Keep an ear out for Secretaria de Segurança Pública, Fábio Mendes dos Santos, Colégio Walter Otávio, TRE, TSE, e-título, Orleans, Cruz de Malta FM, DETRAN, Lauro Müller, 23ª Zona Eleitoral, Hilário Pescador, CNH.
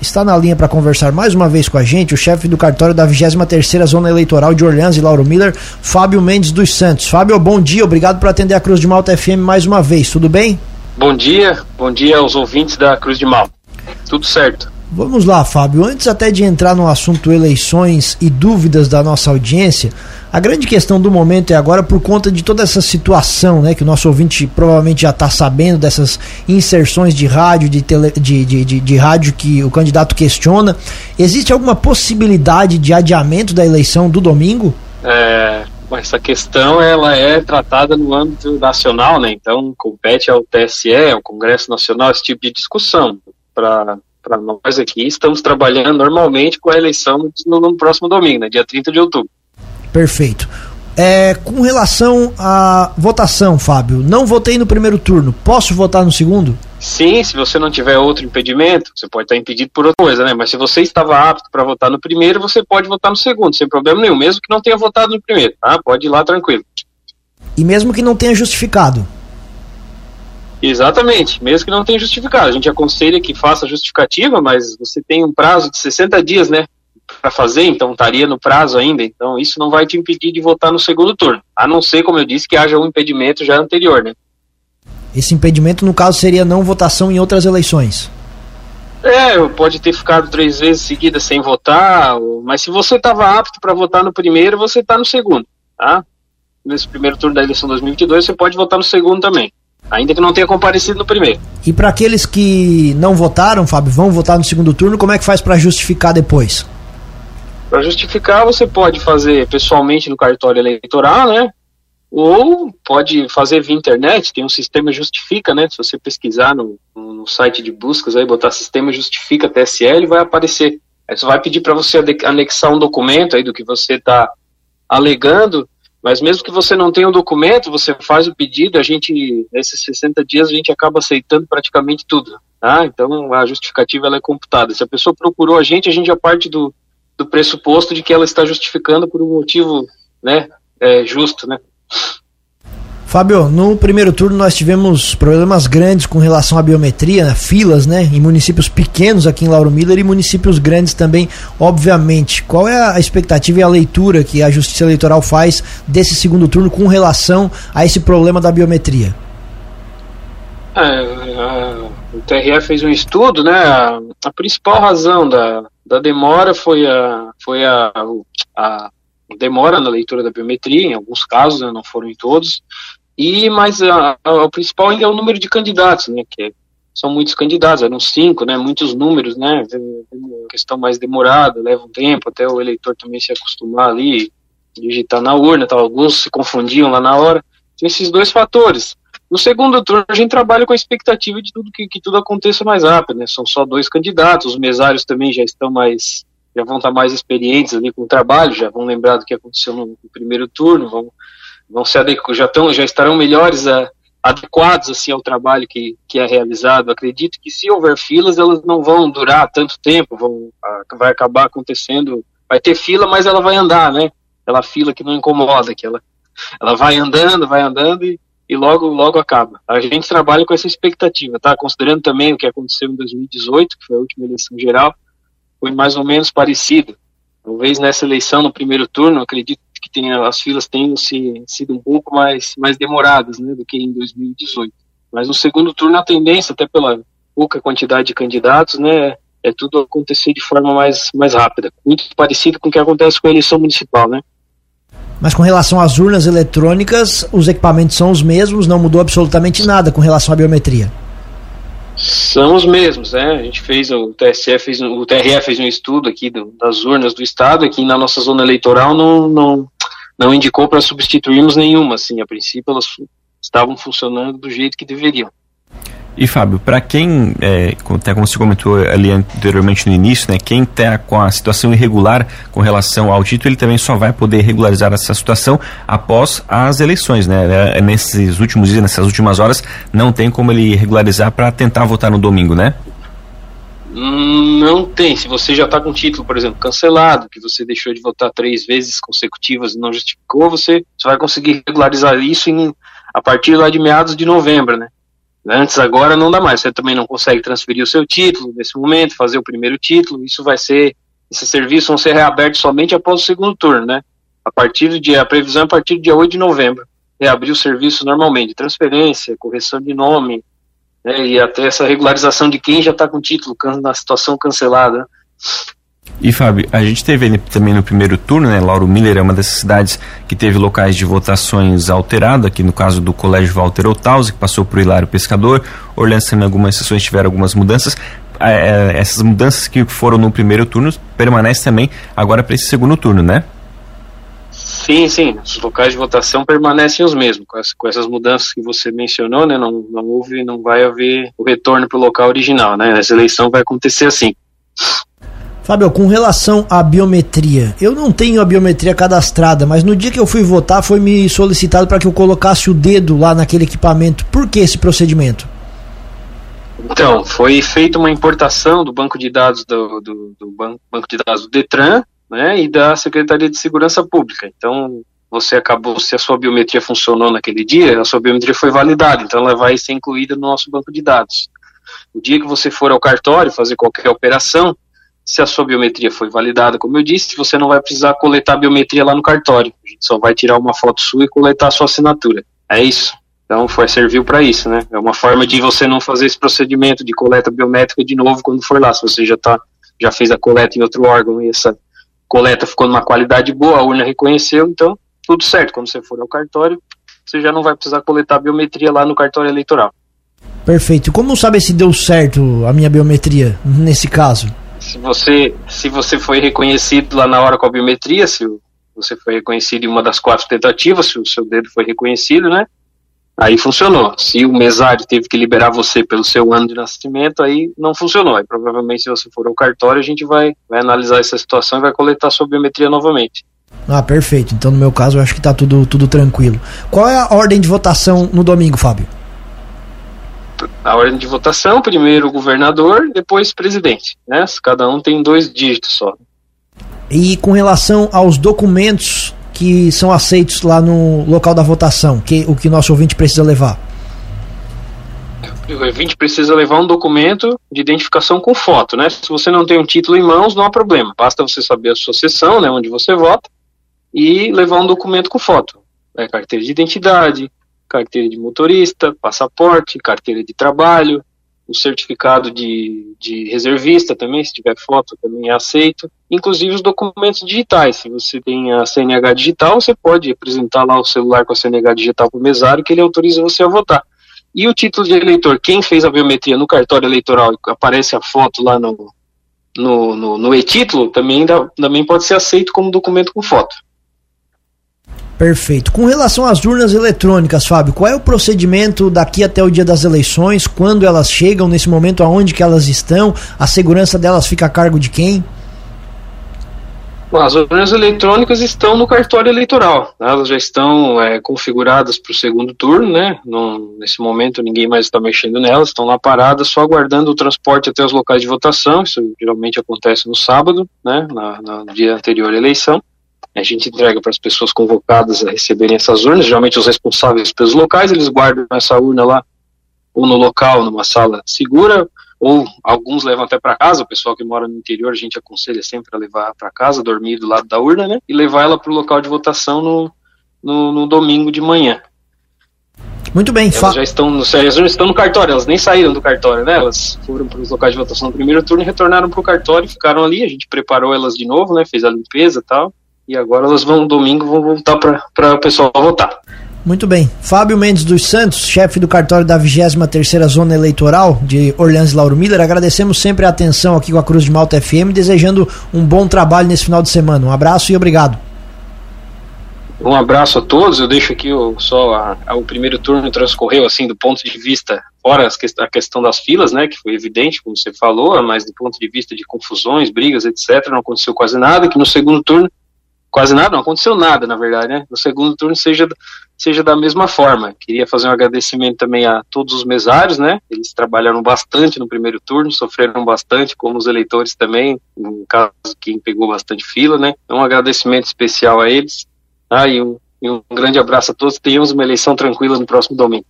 Está na linha para conversar mais uma vez com a gente o chefe do cartório da 23ª Zona Eleitoral de Orleans e Lauro Müller, Fábio Mendes dos Santos. Fábio, bom dia, obrigado por atender a Cruz de Malta FM mais uma vez, tudo bem? Bom dia aos ouvintes da Cruz de Malta, tudo certo. Vamos lá, Fábio, antes até de entrar no assunto eleições e dúvidas da nossa audiência, a grande questão do momento é agora por conta de toda essa situação, né, que o nosso ouvinte provavelmente já está sabendo dessas inserções de rádio, de rádio que o candidato questiona. Existe alguma possibilidade de adiamento da eleição do domingo? Essa questão ela é tratada no âmbito nacional, né? Então compete ao TSE, ao Congresso Nacional, esse tipo de discussão. Para nós aqui, estamos trabalhando normalmente com a eleição no próximo domingo, né, dia 30 de outubro. Perfeito. Com relação à votação, Fábio, não votei no primeiro turno, posso votar no segundo? Sim, se você não tiver outro impedimento, você pode estar impedido por outra coisa, né? Mas se você estava apto para votar no primeiro, você pode votar no segundo, sem problema nenhum, mesmo que não tenha votado no primeiro, tá? Pode ir lá tranquilo. E mesmo que não tenha justificado? Exatamente, mesmo que não tenha justificado. A gente aconselha que faça justificativa, mas você tem um prazo de 60 dias, né? Para fazer, então estaria no prazo ainda, então isso não vai te impedir de votar no segundo turno, a não ser, como eu disse, que haja um impedimento já anterior, né? Esse impedimento, no caso, seria não votação em outras eleições? Pode ter ficado 3 vezes seguidas sem votar, mas se você estava apto para votar no primeiro, você está no segundo, tá? Nesse primeiro turno da eleição 2022, você pode votar no segundo também, ainda que não tenha comparecido no primeiro. E para aqueles que não votaram, Fábio, vão votar no segundo turno, como é que faz para justificar depois? Para justificar, você pode fazer pessoalmente no cartório eleitoral, né? Ou pode fazer via internet, tem um sistema Justifica, né? Se você pesquisar no site de buscas, aí botar sistema Justifica TSE, vai aparecer. Aí você vai pedir para você anexar um documento aí do que você está alegando, mas mesmo que você não tenha um documento, você faz o pedido, a gente, nesses 60 dias, a gente acaba aceitando praticamente tudo, tá? Então, a justificativa ela é computada. Se a pessoa procurou a gente já parte do pressuposto de que ela está justificando por um motivo, né, justo, né? Fábio, no primeiro turno nós tivemos problemas grandes com relação à biometria, né, filas, né, em municípios pequenos aqui em Lauro Müller e municípios grandes também, obviamente. Qual é a expectativa e a leitura que a Justiça Eleitoral faz desse segundo turno com relação a esse problema da biometria? O TRE fez um estudo, né, a principal razão da demora foi a demora na leitura da biometria, em alguns casos, né, não foram em todos, mas o principal ainda é o número de candidatos, né, que são muitos candidatos, eram 5, né, muitos números, né, questão mais demorada, leva um tempo até o eleitor também se acostumar ali, digitar na urna, tal, alguns se confundiam lá na hora, tem esses 2 fatores. No segundo turno, a gente trabalha com a expectativa de que tudo aconteça mais rápido, né? São só 2 candidatos, os mesários também já vão estar mais experientes ali com o trabalho, já vão lembrar do que aconteceu no primeiro turno, vão se adequar, já estarão melhores adequados assim, ao trabalho que é realizado. Acredito que se houver filas, elas não vão durar tanto tempo, vai acabar acontecendo, vai ter fila, mas ela vai andar, né? Aquela fila que não incomoda, que ela vai andando e logo acaba. A gente trabalha com essa expectativa, tá? Considerando também o que aconteceu em 2018, que foi a última eleição geral, foi mais ou menos parecido. Talvez nessa eleição, no primeiro turno, acredito que as filas tenham sido um pouco mais demoradas, né, do que em 2018. Mas no segundo turno, a tendência, até pela pouca quantidade de candidatos, né, é tudo acontecer de forma mais rápida. Muito parecido com o que acontece com a eleição municipal, né? Mas com relação às urnas eletrônicas, os equipamentos são os mesmos, não mudou absolutamente nada com relação à biometria? São os mesmos, né? A gente fez, o TRE fez um estudo aqui das urnas do estado, aqui na nossa zona eleitoral não indicou para substituirmos nenhuma, assim, a princípio elas estavam funcionando do jeito que deveriam. E Fábio, para quem, até como você comentou ali anteriormente no início, né, quem está com a situação irregular com relação ao título, ele também só vai poder regularizar essa situação após as eleições, né? Nesses últimos dias, nessas últimas horas, não tem como ele regularizar para tentar votar no domingo, né? Não tem. Se você já está com o título, por exemplo, cancelado, que você deixou de votar 3 vezes consecutivas e não justificou, você vai conseguir regularizar isso a partir lá de meados de novembro, né? Antes, agora não dá mais, você também não consegue transferir o seu título nesse momento, fazer o primeiro título, isso vai ser, esses serviços vão ser reabertos somente após o segundo turno, né? A previsão é a partir do dia 8 de novembro, reabrir o serviço normalmente, transferência, correção de nome, né? E até essa regularização de quem já está com título na situação cancelada. E, Fábio, a gente teve também no primeiro turno, né? Lauro Müller é uma dessas cidades que teve locais de votações alterados, aqui no caso do Colégio Walter Otávio, que passou para o Hilário Pescador. Orleans também, algumas sessões tiveram algumas mudanças. Essas mudanças que foram no primeiro turno permanecem também agora para esse segundo turno, né? Sim. Os locais de votação permanecem os mesmos. Com essas mudanças que você mencionou, né? Não vai haver o retorno para o local original, né? Essa eleição vai acontecer assim. Fábio, com relação à biometria, eu não tenho a biometria cadastrada, mas no dia que eu fui votar foi me solicitado para que eu colocasse o dedo lá naquele equipamento. Por que esse procedimento? Então, foi feita uma importação do banco de dados do banco de dados do DETRAN, né, e da Secretaria de Segurança Pública. Então, se a sua biometria funcionou naquele dia, a sua biometria foi validada, então ela vai ser incluída no nosso banco de dados. O dia que você for ao cartório fazer qualquer operação, se a sua biometria foi validada, como eu disse, você não vai precisar coletar a biometria lá no cartório. A gente só vai tirar uma foto sua e coletar a sua assinatura. É isso. Então, serviu para isso, né? É uma forma de você não fazer esse procedimento de coleta biométrica de novo quando for lá. Se você já fez a coleta em outro órgão e essa coleta ficou numa qualidade boa, a urna reconheceu, então tudo certo. Quando você for ao cartório, você já não vai precisar coletar a biometria lá no cartório eleitoral. Perfeito. Como saber se deu certo a minha biometria nesse caso? Se você foi reconhecido lá na hora com a biometria, se você foi reconhecido em uma das 4 tentativas, se o seu dedo foi reconhecido, né? Aí funcionou. Se o mesário teve que liberar você pelo seu ano de nascimento, aí não funcionou. Aí provavelmente, se você for ao cartório, a gente vai analisar essa situação e vai coletar sua biometria novamente. Ah, perfeito. Então, no meu caso, eu acho que está tudo tranquilo. Qual é a ordem de votação no domingo, Fábio? A ordem de votação, primeiro o governador, depois o presidente, né? Cada um tem 2 dígitos só. E com relação aos documentos que são aceitos lá no local da votação, o que nosso ouvinte precisa levar? O ouvinte precisa levar um documento de identificação com foto, né? Se você não tem um título em mãos, não há problema. Basta você saber a sua seção, né, onde você vota, e levar um documento com foto, né? Carteira de identidade, carteira de motorista, passaporte, carteira de trabalho, o certificado de reservista também, se tiver foto também é aceito, inclusive os documentos digitais. Se você tem a CNH digital, você pode apresentar lá o celular com a CNH digital para o mesário, que ele autoriza você a votar. E o título de eleitor, quem fez a biometria no cartório eleitoral, aparece a foto lá no e-título, também pode ser aceito como documento com foto. Perfeito. Com relação às urnas eletrônicas, Fábio, qual é o procedimento daqui até o dia das eleições? Quando elas chegam? Nesse momento, aonde que elas estão? A segurança delas fica a cargo de quem? Bom, as urnas eletrônicas estão no cartório eleitoral. Elas já estão configuradas para o segundo turno, né? Nesse momento, ninguém mais está mexendo nelas. Estão lá paradas, só aguardando o transporte até os locais de votação. Isso geralmente acontece no sábado, né? No dia anterior à eleição. A gente entrega para as pessoas convocadas a receberem essas urnas. Geralmente os responsáveis pelos locais, eles guardam essa urna lá, ou no local, numa sala segura, ou alguns levam até para casa. O pessoal que mora no interior, a gente aconselha sempre a levar para casa, dormir do lado da urna, né? E levar ela para o local de votação no domingo de manhã. Muito bem, Fábio. As urnas estão no cartório, elas nem saíram do cartório, né? Elas foram para os locais de votação no primeiro turno e retornaram para o cartório, ficaram ali. A gente preparou elas de novo, né? Fez a limpeza e tal. E agora elas vão voltar para o pessoal votar. Muito bem. Fábio Mendes dos Santos, chefe do cartório da 23ª Zona Eleitoral de Orleans e Lauro Müller, agradecemos sempre a atenção aqui com a Cruz de Malta FM, desejando um bom trabalho nesse final de semana. Um abraço e obrigado. Um abraço a todos. Eu deixo aqui o primeiro turno transcorreu assim do ponto de vista, fora a questão das filas, né, que foi evidente, como você falou, mas do ponto de vista de confusões, brigas, etc., não aconteceu quase nada, que no segundo turno não aconteceu nada, na verdade, né? No segundo turno seja da mesma forma. Queria fazer um agradecimento também a todos os mesários, né? Eles trabalharam bastante no primeiro turno, sofreram bastante, como os eleitores também, no caso, quem pegou bastante fila, né? Um agradecimento especial a eles, tá? E um grande abraço a todos. Tenhamos uma eleição tranquila no próximo domingo.